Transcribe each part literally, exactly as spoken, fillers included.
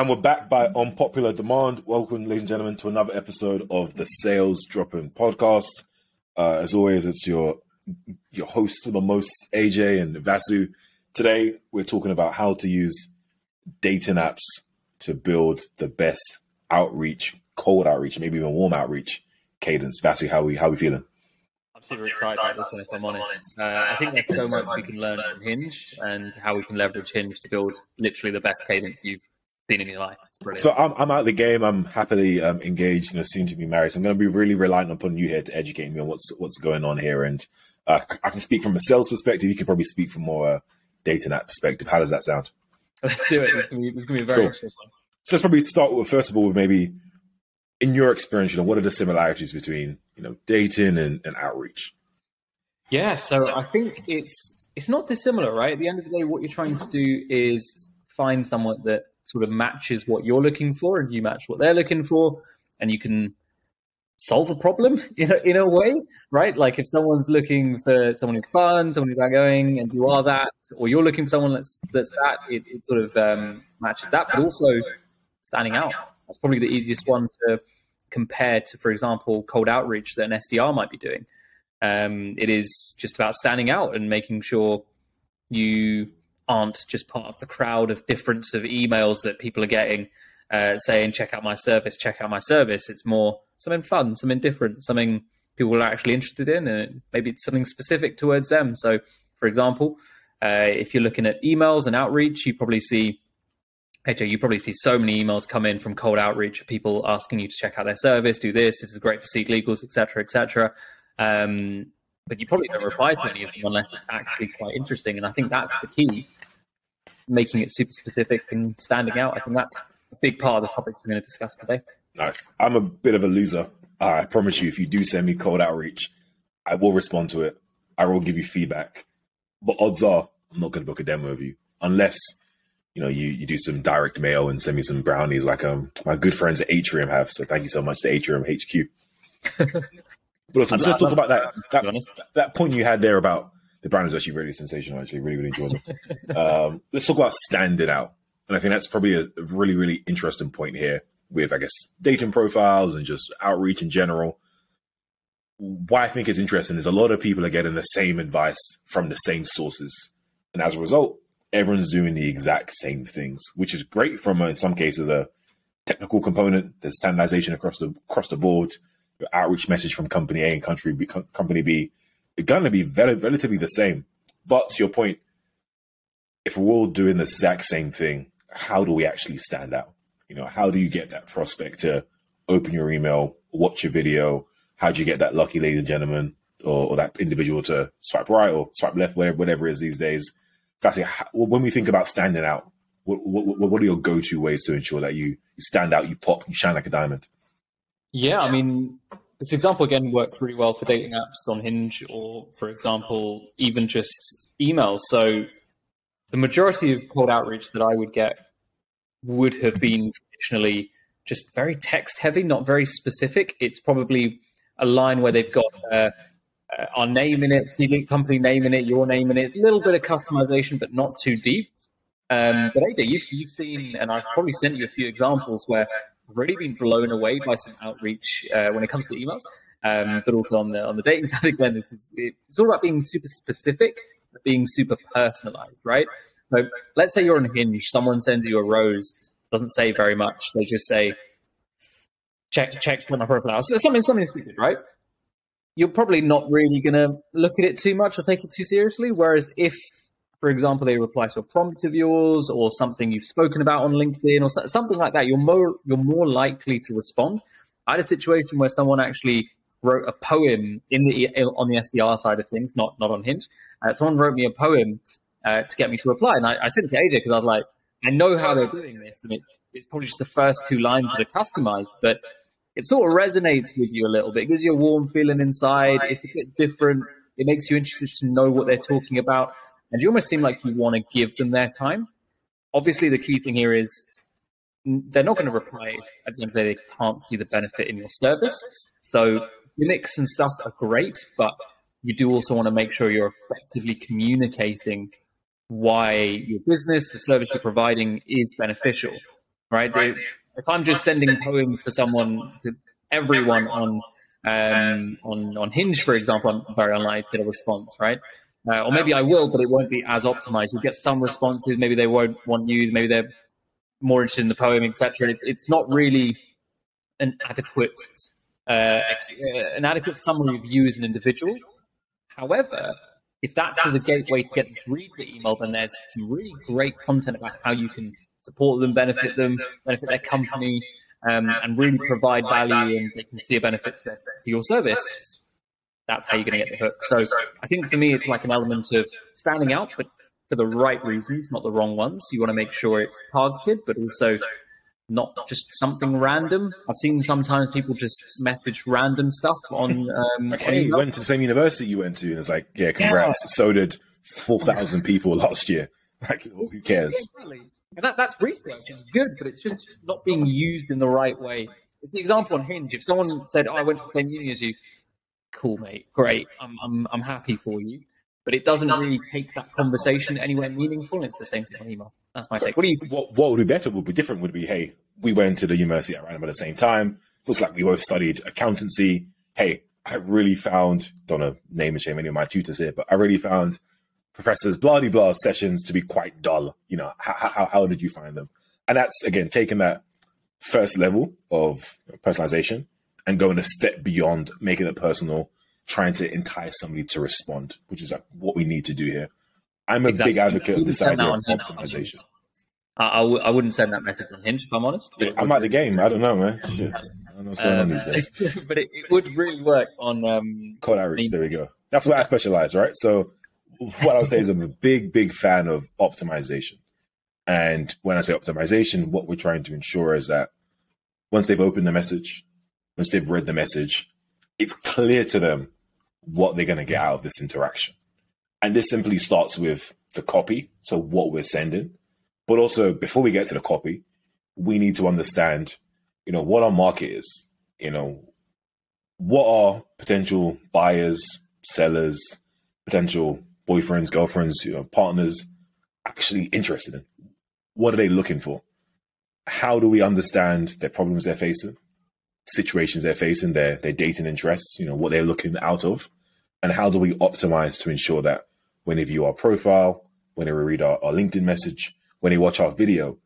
And we're back by Unpopular Demand. Welcome, ladies and gentlemen, to another episode of the Sales Dropping Podcast. Uh, as always, it's your your host for the most, A J and Vasu. Today, we're talking about how to use dating apps to build the best outreach, cold outreach, maybe even warm outreach cadence. Vasu, how we how we feeling? I'm super excited about this one, if I'm honest. Uh, I think there's so much we can learn from Hinge and how we can leverage Hinge to build literally the best cadence you've seen in your life. It's brilliant. So I'm, I'm out of the game. I'm happily um, engaged, you know, soon to be married. So I'm going to be really reliant upon you here to educate me on what's what's going on here. And uh, I can speak from a sales perspective. You can probably speak from more uh, dating app perspective. How does that sound? Let's do it. It's going to be a very cool. Interesting one. So let's probably start with, first of all, with maybe in your experience, you know, what are the similarities between, you know, dating and, and outreach? Yeah, so, so I think it's it's not dissimilar, right? At the end of the day, what you're trying to do is find someone that sort of matches what you're looking for and you match what they're looking for, and you can solve a problem in a, in a way, right? Like if someone's looking for someone who's fun, someone who's outgoing, and you are that, or you're looking for someone that's, that's that, it, it sort of um, matches that, but also standing out. That's probably the easiest one to compare to, for example, cold outreach that an S D R might be doing. Um, it is just about standing out and making sure you aren't just part of the crowd of difference of emails that people are getting uh, saying, check out my service, check out my service. It's more something fun, something different, something people are actually interested in, and maybe it's something specific towards them. So, for example, uh, if you're looking at emails and outreach, you probably see, A J, you probably see so many emails come in from cold outreach, people asking you to check out their service, do this, this is great for Seek Legals, et cetera, et cetera. Um, but you probably don't reply to any of them unless it's actually quite interesting. And I think that's the key, making it super specific and standing out. I think that's a big part of the topics we're going to discuss today. Nice. I'm a bit of a loser. I promise you, if you do send me cold outreach, I will respond to it. I will give you feedback. But odds are I'm not going to book a demo of you unless, you know, you, you do some direct mail and send me some brownies like um my good friends at Atrium have. So thank you so much to Atrium H Q. But listen, so let's talk about that, that, that point you had there about the brownies. Actually really sensational. Actually really, really enjoyed them. um, let's talk about standing out. And I think that's probably a really, really interesting point here with, I guess, dating profiles and just outreach in general. Why I think it's interesting is a lot of people are getting the same advice from the same sources. And as a result, everyone's doing the exact same things, which is great from, a, in some cases, a technical component. There's standardization across the across the board. Your outreach message from company A and country B, com- company B, they're going to be very, relatively the same. But to your point, if we're all doing the exact same thing, how do we actually stand out? You know, how do you get that prospect to open your email, watch your video? How do you get that lucky lady and gentleman or, or that individual to swipe right or swipe left, whatever, whatever it is these days? Fassi, when we think about standing out, what, what, what are your go-to ways to ensure that you, you stand out, you pop, you shine like a diamond? Yeah, I mean, this example, again, worked really well for dating apps on Hinge or, for example, even just emails. So the majority of cold outreach that I would get would have been traditionally just very text heavy, not very specific. It's probably a line where they've got uh, uh, our name in it, C V company name in it, your name in it, a little bit of customization, but not too deep. Um, but A J, you've, you've seen, and I've probably sent you a few examples where I've really been blown away by some outreach uh, when it comes to emails, um, but also on the on the dating side. Again, this is it, it's all about being super specific, but being super personalized, right? So let's say you're on Hinge, someone sends you a rose, doesn't say very much. They just say, check, check for my profile out. So something, something stupid, right? You're probably not really going to look at it too much or take it too seriously. Whereas if, for example, they reply to a prompt of yours or something you've spoken about on LinkedIn or something like that, you're more, you're more likely to respond. I had a situation where someone actually wrote a poem in the on the S D R side of things, not, not on Hinge. Uh, someone wrote me a poem Uh, to get me to reply. And I, I said it to A J because I was like, I know how they're doing this. And it, it's probably just the first two lines that are customized, but it sort of resonates with you a little bit. It gives you a warm feeling inside. It's a bit different. It makes you interested to know what they're talking about. And you almost seem like you want to give them their time. Obviously, the key thing here is they're not going to reply if at the end of the day they can't see the benefit in your service. So gimmicks and stuff are great, but you do also want to make sure you're effectively communicating why your business, the service you're providing, is beneficial. right? They, if I'm just sending poems to someone, to everyone on um, on on Hinge, for example, I'm very unlikely to get a response, right? Uh, or maybe I will, but it won't be as optimized. You'll get some responses. Maybe they won't want you. Maybe they're more interested in the poem, et cetera. It, it's not really an adequate uh, an adequate summary of you as an individual. However, if that's as a gateway to get them to read the email, then there's some really great content about how you can support them, benefit them, benefit their company, um, and really provide value, and they can see a benefit to your service. That's how you're going to get the hook. So I think for me, it's like an element of standing out, but for the right reasons, not the wrong ones. You want to make sure it's targeted, but also not just something random. I've seen sometimes people just message random stuff on... Um, like, hey, you went to the same university you went to, and it's like, yeah, congrats. Yeah. So did four thousand people last year. Like, who cares? Yeah, exactly. And that, that's research. It's good, but it's just not being used in the right way. It's the example on Hinge. If someone said, oh, I went to the same uni as you, cool, mate, great, I'm, I'm, I'm happy for you. But it doesn't really take that conversation anywhere meaningful. It's the same thing on email. That's my so take. What do you? What, what would be better? Would be different? Would be, hey, we went to the university at random at the same time. Looks like we both studied accountancy. Hey, I really found, don't know, name and shame any of my tutors here, but I really found Professor's blah de blah sessions to be quite dull. You know, how, how how did you find them? And that's again taking that first level of personalization and going a step beyond, making it personal, trying to entice somebody to respond, which is like what we need to do here. I'm a exactly. big advocate of this idea of optimization. I, I, w I wouldn't send that message on Hinge, if I'm honest. Yeah, I'm at the game. I don't know, man. Shit. I don't know what's going um, on these days. But it, it would really work on... Um, Cold outreach, there we go. That's where I specialize, right? So what I would say is I'm a big, big fan of optimization. And when I say optimization, what we're trying to ensure is that once they've opened the message, once they've read the message, it's clear to them what they're going to get out of this interaction. And this simply starts with the copy, so what we're sending. But also, before we get to the copy, we need to understand, you know, what our market is. You know, what are potential buyers, sellers, potential boyfriends, girlfriends, you know, partners actually interested in? What are they looking for? How do we understand their problems they're facing, situations they're facing, their, their dating interests, you know, what they're looking out of? And how do we optimize to ensure that when they view our profile, when they read our, our LinkedIn message, when they watch our video,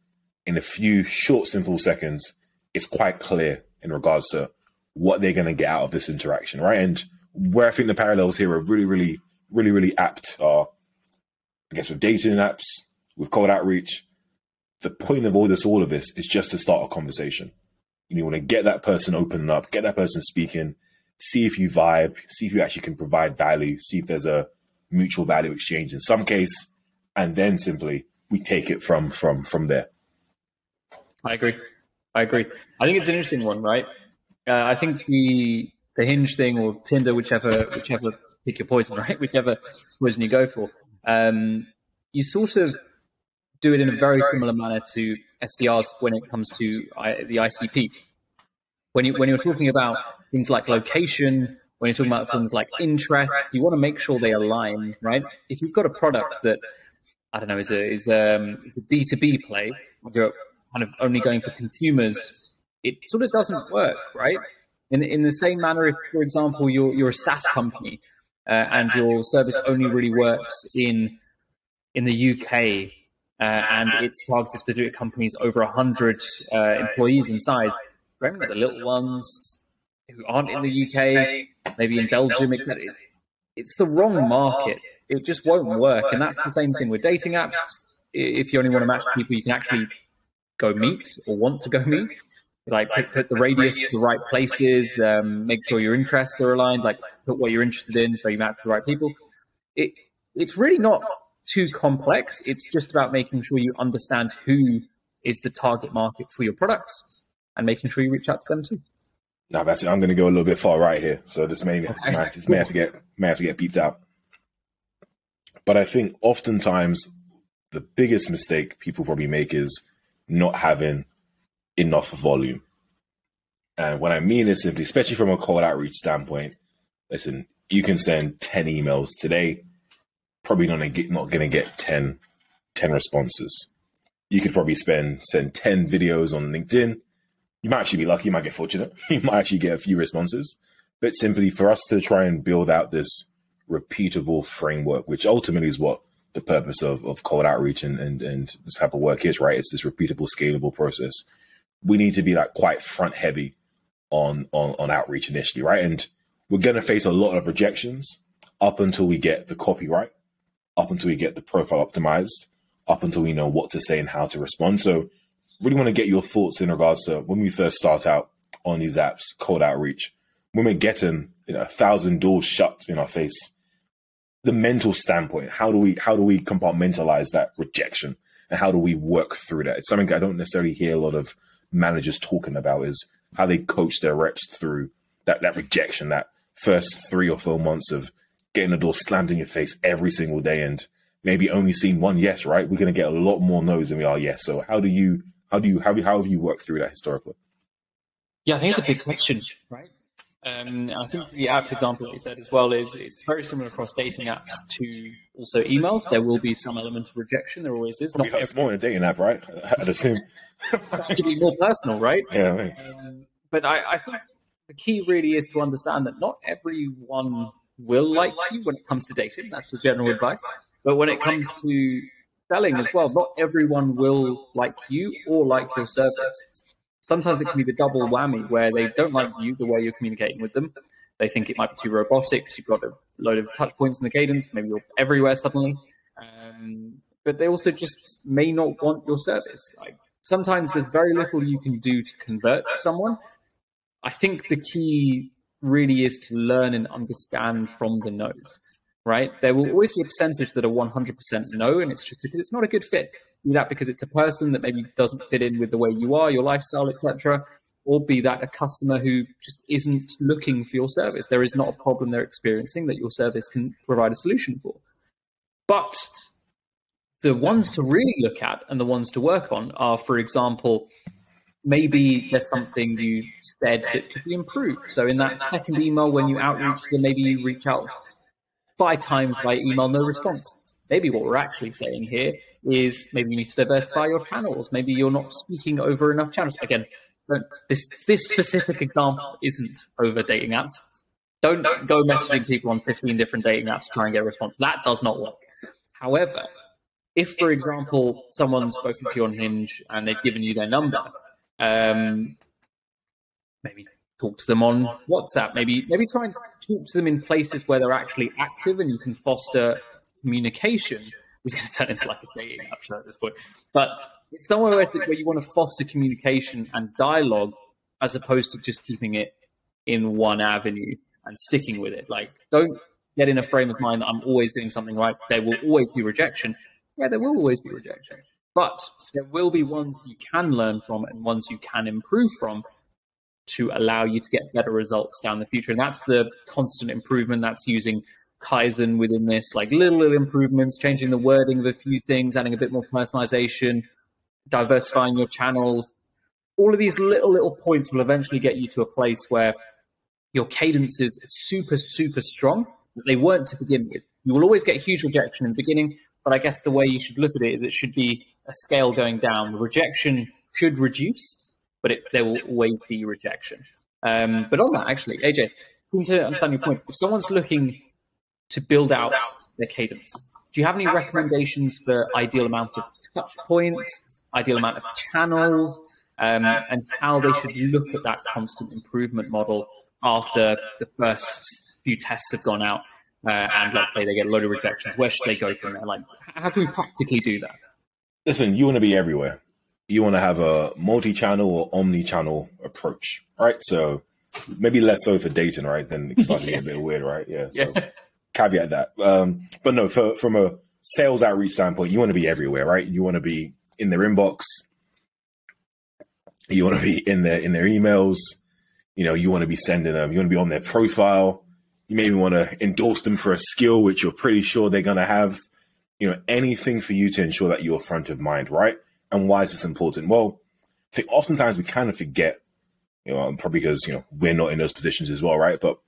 in a few short, simple seconds, it's quite clear in regards to what they're going to get out of this interaction, right? And where I think the parallels here are really, really, really, really apt are, I guess, with dating apps, with cold outreach. The point of all this, all of this is just to start a conversation. You want to get that person opening up, get that person speaking, see if you vibe, see if you actually can provide value, see if there's a mutual value exchange in some case, and then simply we take it from from from there. I agree. I agree. I think it's an interesting one, right? Uh, I think the the Hinge thing or Tinder, whichever whichever pick your poison, right? Whichever poison you go for, um, you sort of do it in a very similar manner to S D Rs when it comes to I, the I C P. When you when you're talking about things like location, when you're talking about things like interests, you want to make sure they align, right? If you've got a product that, I don't know, is a, is um, is a D two B play, you're kind of only going for consumers, it sort of doesn't work, right? In, in the same manner, if, for example, you're, you're a SaaS company uh, and your service only really works in, in the U K uh, and it's targeted to companies over one hundred uh, employees in size, remember the little ones who aren't in the U K, maybe in Belgium, et cetera. It's the wrong market. It just won't work. And that's the same thing with dating apps. If you only want to match people you can actually go meet or want to go meet, like put, put the radius to the right places, um, make sure your interests are aligned, like put what you're interested in so you match the right people. It It's really not too complex. It's just about making sure you understand who is the target market for your products and making sure you reach out to them too. No, that's it. I'm going to go a little bit far right here, so this may this may, this may have to get may have to get beeped out. But I think oftentimes the biggest mistake people probably make is not having enough volume. And what I mean is simply, especially from a cold outreach standpoint, listen, you can send ten emails today, probably not going to get ten, ten responses. you could probably spend, send ten videos on LinkedIn. You might actually be lucky, you might get fortunate. You might actually get a few responses. But simply for us to try and build out this repeatable framework, which ultimately is what the purpose of, of cold outreach and, and, and this type of work is, right? It's this repeatable, scalable process. We need to be like quite front heavy on, on, on outreach initially, right? And we're going to face a lot of rejections up until we get the copyright, up until we get the profile optimized, up until we know what to say and how to respond. So really want to get your thoughts in regards to when we first start out on these apps, cold outreach, when we're getting, you know, a thousand doors shut in our face, the mental standpoint, how do we, how do we compartmentalize that rejection and how do we work through that? It's something I don't necessarily hear a lot of managers talking about, is how they coach their reps through that, that rejection, that first three or four months of getting the door slammed in your face every single day and maybe only seen one yes, right? We're going to get a lot more no's than we are yes. So how do you, how do you, how, how have you worked through that historically? Yeah, I think it's a big question, right? Um, I think the app example that you said as well is it's very similar across dating apps to also emails. There will be some element of rejection. There always is. Not every... more in a dating app, right? I'd assume. It could be more personal, right? Yeah. I mean. um, but I, I think the key really is to understand that not everyone will like you when it comes to dating. That's the general advice. But when it comes to selling as well, not everyone will like you or like your service. Sometimes it can be the double whammy where they don't like you, the way you're communicating with them. They think it might be too robotic. You've got a load of touch points in the cadence. Maybe you're everywhere suddenly. Um, but they also just may not want your service. Like, sometimes there's very little you can do to convert someone. I think the key really is to learn and understand from the no's, right? There will always be a percentage that are one hundred percent no, and it's just because it's not a good fit. Be that because it's a person that maybe doesn't fit in with the way you are, your lifestyle, et cetera, or be that a customer who just isn't looking for your service. There is not a problem they're experiencing that your service can provide a solution for. But the ones to really look at and the ones to work on are, for example, maybe there's something you said that could be improved. So in that second email, when you outreach to them, maybe you reach out five times by email, no response. Maybe what we're actually saying here is maybe you need to diversify your channels. Maybe you're not speaking over enough channels. Again, don't, this this specific example isn't over dating apps. Don't go messaging people on fifteen different dating apps trying to get a response. That does not work. However, if, for example, someone's spoken to you on Hinge and they've given you their number, um maybe talk to them on WhatsApp, maybe maybe try and talk to them in places where they're actually active and you can foster communication. It's going to turn into like a dating app at this point, but it's somewhere where you want to foster communication and dialogue as opposed to just keeping it in one avenue and sticking with it. Like, don't get in a frame of mind that I'm always doing something right. There will always be rejection. Yeah, there will always be rejection. But there will be ones you can learn from and ones you can improve from to allow you to get better results down the future. And that's the constant improvement. That's using Kaizen within this, like little, little improvements, changing the wording of a few things, adding a bit more personalization, diversifying your channels. All of these little, little points will eventually get you to a place where your cadence is super, super strong, that they weren't to begin with. You will always get huge rejection in the beginning, but I guess the way you should look at it is it should be a scale going down. The rejection should reduce, but it, there will always be rejection. Um, but on that, actually, A J, to understand your points, if someone's looking to build out their cadence, do you have any recommendations for ideal amount of touch points, ideal amount of channels, um, and how they should look at that constant improvement model after the first few tests have gone out? Uh, and let's say they get a load of rejections. Where should they go from there? Like, how can we practically do that? Listen, you want to be everywhere. You want to have a multi-channel or omni-channel approach, right? So maybe less so for dating, right? Then it's starting to get a bit weird, right? Yeah. So yeah. Caveat that. Um, but no, for, from a sales outreach standpoint, you want to be everywhere, right? You want to be in their inbox. You want to be in their in their emails. You know, you want to be sending them. You want to be on their profile. You maybe want to endorse them for a skill which you're pretty sure they're going to have, you know, anything for you to ensure that you're front of mind, right? And why is this important? Well, I think oftentimes we kind of forget, you know, probably because, you know, we're not in those positions as well, right? But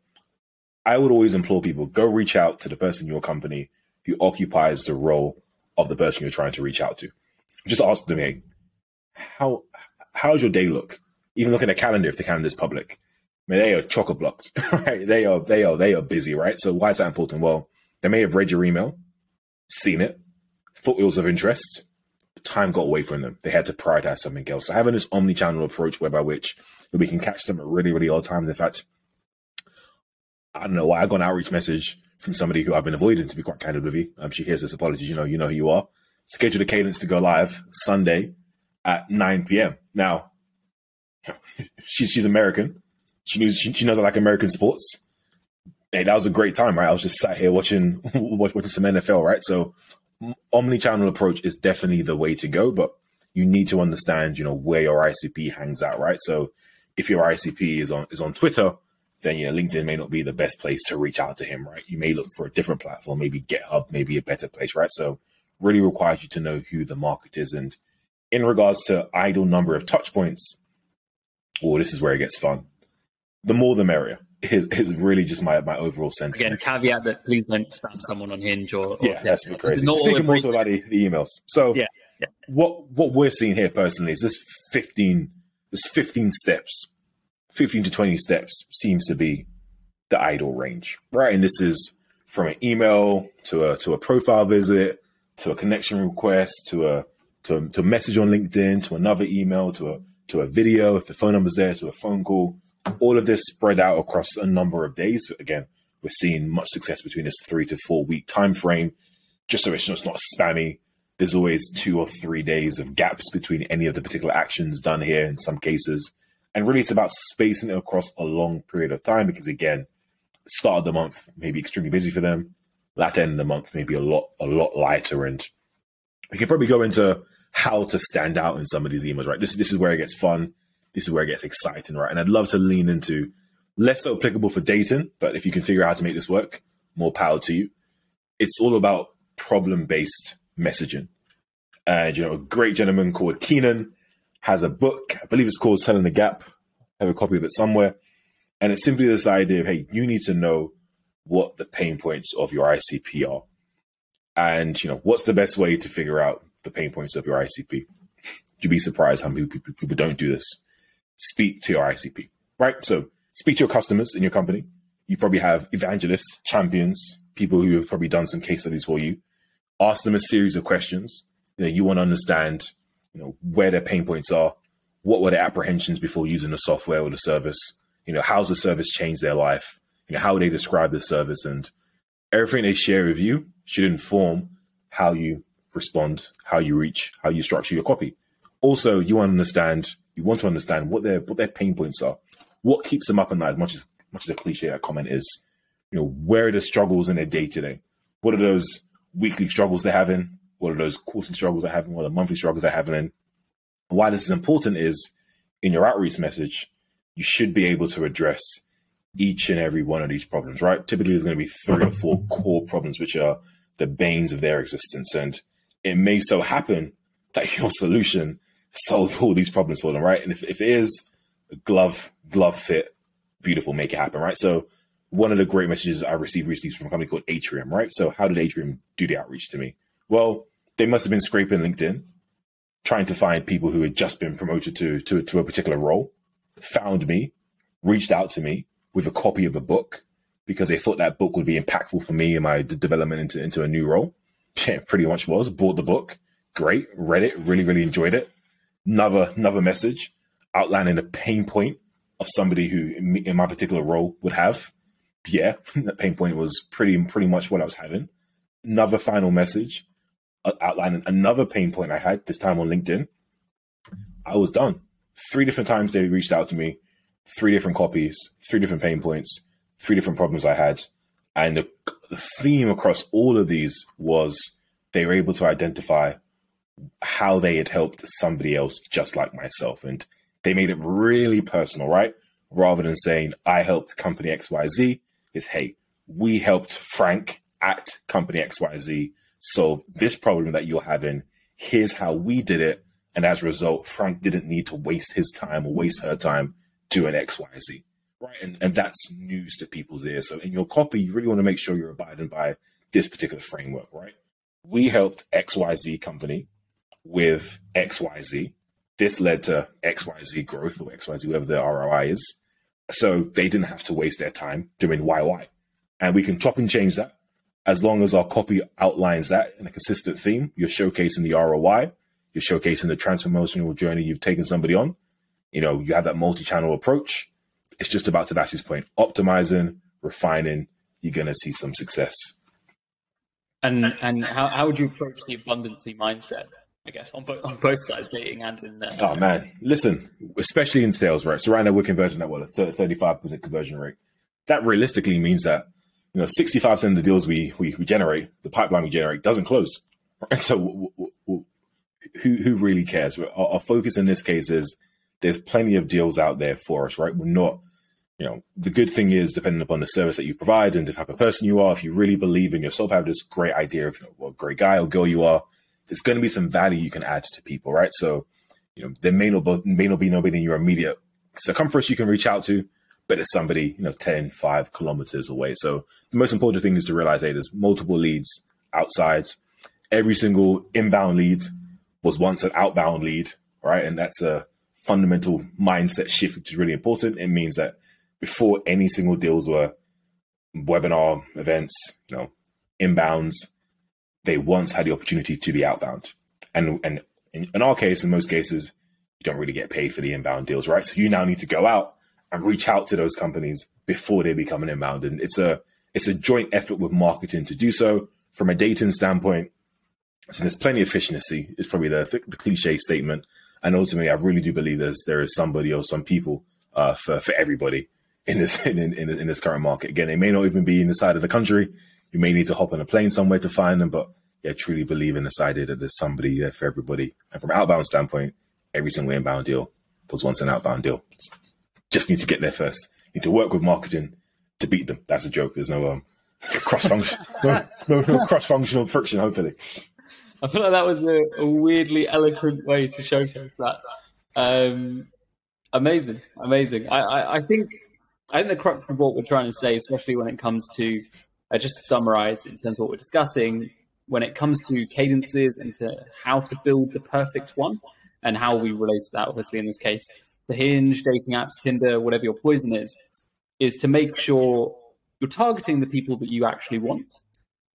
I would always implore people, go reach out to the person in your company who occupies the role of the person you're trying to reach out to. just ask them, hey, how how's your day look? Even look at the calendar if the calendar's public. I mean, they are chock blocked, right? They are, they are, they are busy, right? So why is that important? Well, they may have read your email, seen it, thought it was of interest, but time got away from them. They had to prioritize something else. So having this omni-channel approach whereby which we can catch them at really, really odd times. In fact, I don't know why I got an outreach message from somebody who I've been avoiding, to be quite candid with you. Um, she hears this, apologies, you know, you know who you are. Schedule the cadence to go live Sunday at nine p.m. Now, she, she's American. She knows, she, she knows I like American sports. Hey, that was a great time, right? I was just sat here watching watching some N F L, right? So omni-channel approach is definitely the way to go, but you need to understand, you know, where your I C P hangs out, right? So if your I C P is on is on Twitter, then you know, LinkedIn may not be the best place to reach out to him, right? You may look for a different platform, maybe GitHub, maybe a better place, right? So really requires you to know who the market is. And in regards to idle number of touch points, oh, this is where it gets fun. The more the merrier is, is really just my, my overall sentiment. Again, caveat that please don't spam someone on Hinge or, or yeah, that's crazy. Not Speaking also about the, the emails. So yeah, yeah. what what we're seeing here personally is this fifteen this fifteen steps, fifteen to twenty steps seems to be the idle range, right? And this is from an email to a to a profile visit to a connection request to a to a, to a message on LinkedIn to another email to a to a video if the phone number's there to a phone call. All of this spread out across a number of days. Again, we're seeing much success between this three to four week time frame. Just so it's not spammy, there's always two or three days of gaps between any of the particular actions done here in some cases. And really, it's about spacing it across a long period of time because, again, start of the month may be extremely busy for them. Latter end of the month may be a lot, a lot lighter. And we can probably go into how to stand out in some of these emails, right? This, this is where it gets fun. This is where it gets exciting, right? And I'd love to lean into less so applicable for dating, but if you can figure out how to make this work, more power to you. It's all about problem-based messaging. And, you know, a great gentleman called Keenan has a book, I believe it's called Selling the Gap. I have a copy of it somewhere. And it's simply this idea of, hey, you need to know what the pain points of your I C P are. And, you know, what's the best way to figure out the pain points of your I C P? You'd be surprised how many people, people don't do this. Speak to your I C P, right? So speak to your customers in your company. You probably have evangelists, champions, people who have probably done some case studies for you. Ask them a series of questions. You know, you want to understand, you know, where their pain points are. What were their apprehensions before using the software or the service? You know, how's the service changed their life? You know, how would they describe the service? And everything they share with you should inform how you respond, how you reach, how you structure your copy. Also, you want to understand You want to understand what their what their pain points are, what keeps them up at night. As much as much as a cliche that comment is, you know, where are the struggles in their day to day? What are those weekly struggles they're having? What are those quarterly struggles they're having? What are the monthly struggles they're having? And why this is important is, in your outreach message, you should be able to address each and every one of these problems. Right? Typically, there's going to be three or four core problems which are the banes of their existence, and it may so happen that your solution solves all these problems for them, right? And if, if it is a glove, glove fit, beautiful, make it happen, right? So one of the great messages I received recently is from a company called Atrium, right? So how did Atrium do the outreach to me? Well, they must have been scraping LinkedIn, trying to find people who had just been promoted to, to, to a particular role, found me, reached out to me with a copy of a book because they thought that book would be impactful for me and my d- development into, into a new role. Yeah, pretty much was. Bought the book. Great. Read it. Really, really enjoyed it. Another, another message outlining a pain point of somebody who in my particular role would have. Yeah, that pain point was pretty pretty much what I was having. Another final message outlining another pain point I had, this time on LinkedIn. I was done. Three different times they reached out to me, three different copies, three different pain points, three different problems I had. And the, the theme across all of these was they were able to identify how they had helped somebody else just like myself. And they made it really personal, right? Rather than saying, I helped company X Y Z, it's, hey, we helped Frank at company X Y Z solve this problem that you're having. Here's how we did it. And as a result, Frank didn't need to waste his time or waste her time doing X Y Z, right? And, and that's news to people's ears. So in your copy, you really want to make sure you're abiding by this particular framework, right? We helped X Y Z company with X Y Z. This led to X Y Z growth or X Y Z, whatever the R O I is. So they didn't have to waste their time doing Y Y. And we can chop and change that. As long as our copy outlines that in a consistent theme, you're showcasing the R O I, you're showcasing the transformational journey you've taken somebody on. You know, you have that multi-channel approach. It's just about, to Vasu's point, optimizing, refining, you're going to see some success. And and how, how would you approach the abundancy mindset, I guess, on both, on both sides, dating and in there? Oh, man. Listen, especially in sales, right? So right now we're converting at, what, a thirty-five percent conversion rate. That realistically means that, you know, sixty-five percent of the deals we, we, we generate, the pipeline we generate, doesn't close. Right? So w- w- w- who who really cares? Our, our focus in this case is there's plenty of deals out there for us, right? We're not, you know, the good thing is, depending upon the service that you provide and the type of person you are, if you really believe in yourself, have this great idea of, you know, what great guy or girl you are, there's going to be some value you can add to people, right? So, you know, there may not, may not be nobody in your immediate circumference you can reach out to, but it's somebody, you know, ten, five kilometers away. So the most important thing is to realize, hey, there's multiple leads outside. Every single inbound lead was once an outbound lead, right? And that's a fundamental mindset shift, which is really important. It means that before any single deals were webinar events, you know, inbounds, they once had the opportunity to be outbound. And and in, in our case, in most cases, you don't really get paid for the inbound deals, right? So you now need to go out and reach out to those companies before they become an inbound. And it's a it's a joint effort with marketing to do so. From a dating standpoint, so there's plenty of efficiency. It's probably the, the cliche statement. And ultimately, I really do believe there's, there is somebody or some people uh, for, for everybody in this in, in, in this current market. Again, they may not even be in the side of the country. You may need to hop on a plane somewhere to find them, but yeah, truly believe in this idea that there's somebody there for everybody. And from an outbound standpoint, every single inbound deal was once an outbound deal. Just need to get there first. You need to work with marketing to beat them. That's a joke. There's no um, cross-function, no, no, no cross-functional friction, hopefully. I feel like that was a, a weirdly eloquent way to showcase that. Um, amazing, amazing. I, I, I think I think the crux of what we're trying to say, especially when it comes to, uh, just to summarize in terms of what we're discussing, when it comes to cadences and to how to build the perfect one and how we relate to that, obviously in this case, the Hinge, dating apps, Tinder, whatever your poison is, is to make sure you're targeting the people that you actually want.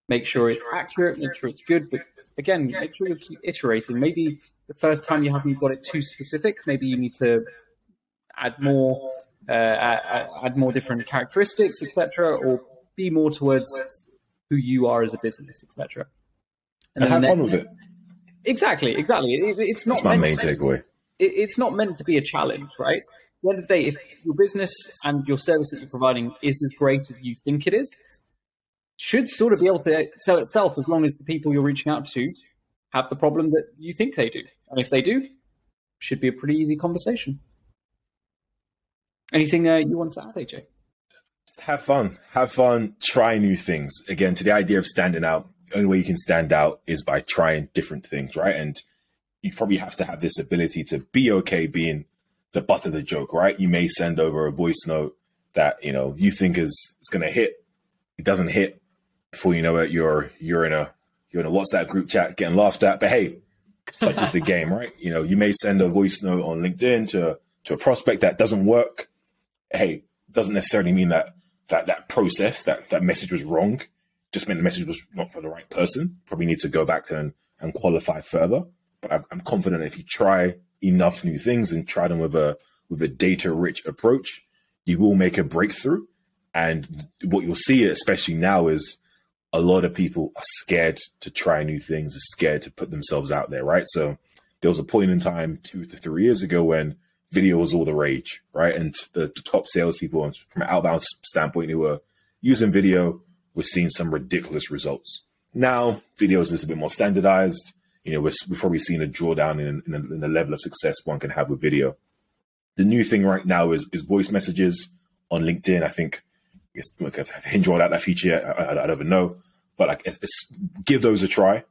Make sure it's accurate, make sure it's good, but again, make sure you keep iterating. Maybe the first time you haven't got it too specific. Maybe you need to add more, uh, add, add more different characteristics, et cetera, or be more towards who you are as a business, et cetera. And, and have fun with it. Exactly, exactly. It, it's not. That's my main takeaway. It, it's not meant to be a challenge, right? At the end of the day, if your business and your service that you're providing is as great as you think it is, should sort of be able to sell itself as long as the people you're reaching out to have the problem that you think they do. And if they do, should be a pretty easy conversation. Anything uh, you want to add, A J? Just have fun. Have fun. Try new things. Again, to the idea of standing out, the only way you can stand out is by trying different things, right? And you probably have to have this ability to be okay being the butt of the joke, right? You may send over a voice note that, you know, you think is it's going to hit. It doesn't hit. Before you know it, you're you're in a you're in a WhatsApp group chat getting laughed at. But hey, such is the game, right? You know, you may send a voice note on LinkedIn to to a prospect that doesn't work. Hey, doesn't necessarily mean that that that process that that message was wrong. Just meant the message was not for the right person. Probably need to go back to and, and qualify further. But I'm, I'm confident if you try enough new things and try them with a with a data rich approach, you will make a breakthrough. And what you'll see, especially now, is a lot of people are scared to try new things, are scared to put themselves out there, right? So there was a point in time two to three years ago when video was all the rage, right? And the, the top salespeople from an outbound standpoint who were using video were seeing some ridiculous results. Now, video is a little bit more standardized. You know, we're, we've probably seen a drawdown in, in, in the level of success one can have with video. The new thing right now is, is voice messages on LinkedIn. I think It's, look, I've Hinge rolled out that feature. I, I, I don't know, but like, it's, it's, give those a try.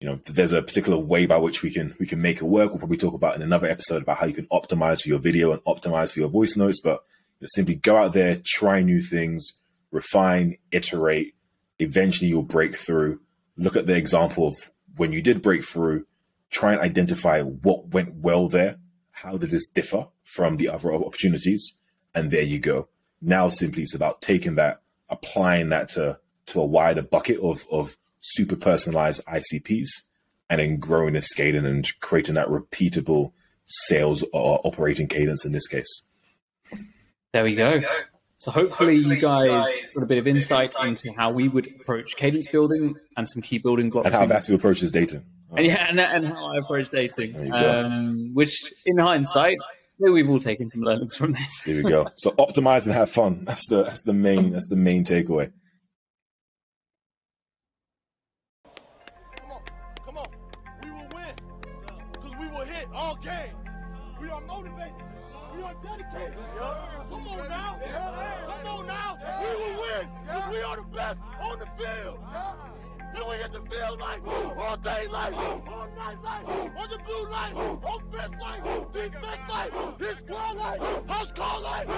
You know, there's a particular way by which we can we can make it work. We'll probably talk about in another episode about how you can optimize for your video and optimize for your voice notes. But you know, simply go out there, try new things, refine, iterate. Eventually, you'll break through. Look at the example of when you did break through. try and identify what went well there. How did this differ from the other opportunities? And there you go. Now simply it's about taking that, applying that to, to a wider bucket of, of super personalized I C Ps, and then growing and scaling and creating that repeatable sales or operating cadence in this case. There we go. So hopefully, hopefully you guys got a bit of insight into how we would approach cadence building and some key building blocks. And how Vasu approaches data. And, yeah, and, and how I approach dating, um, which in hindsight, we've all taken some learnings from this. There we go. So optimize and have fun. That's the that's the main that's the main takeaway. Come on, come on. We will win because we will hit all game. We are motivated. We are dedicated. Come on now, come on now. We will win because we are the best on the field. Then we hit the field like all day, like all night, like on the blue light, on best light, defense light, this squad light, house call light.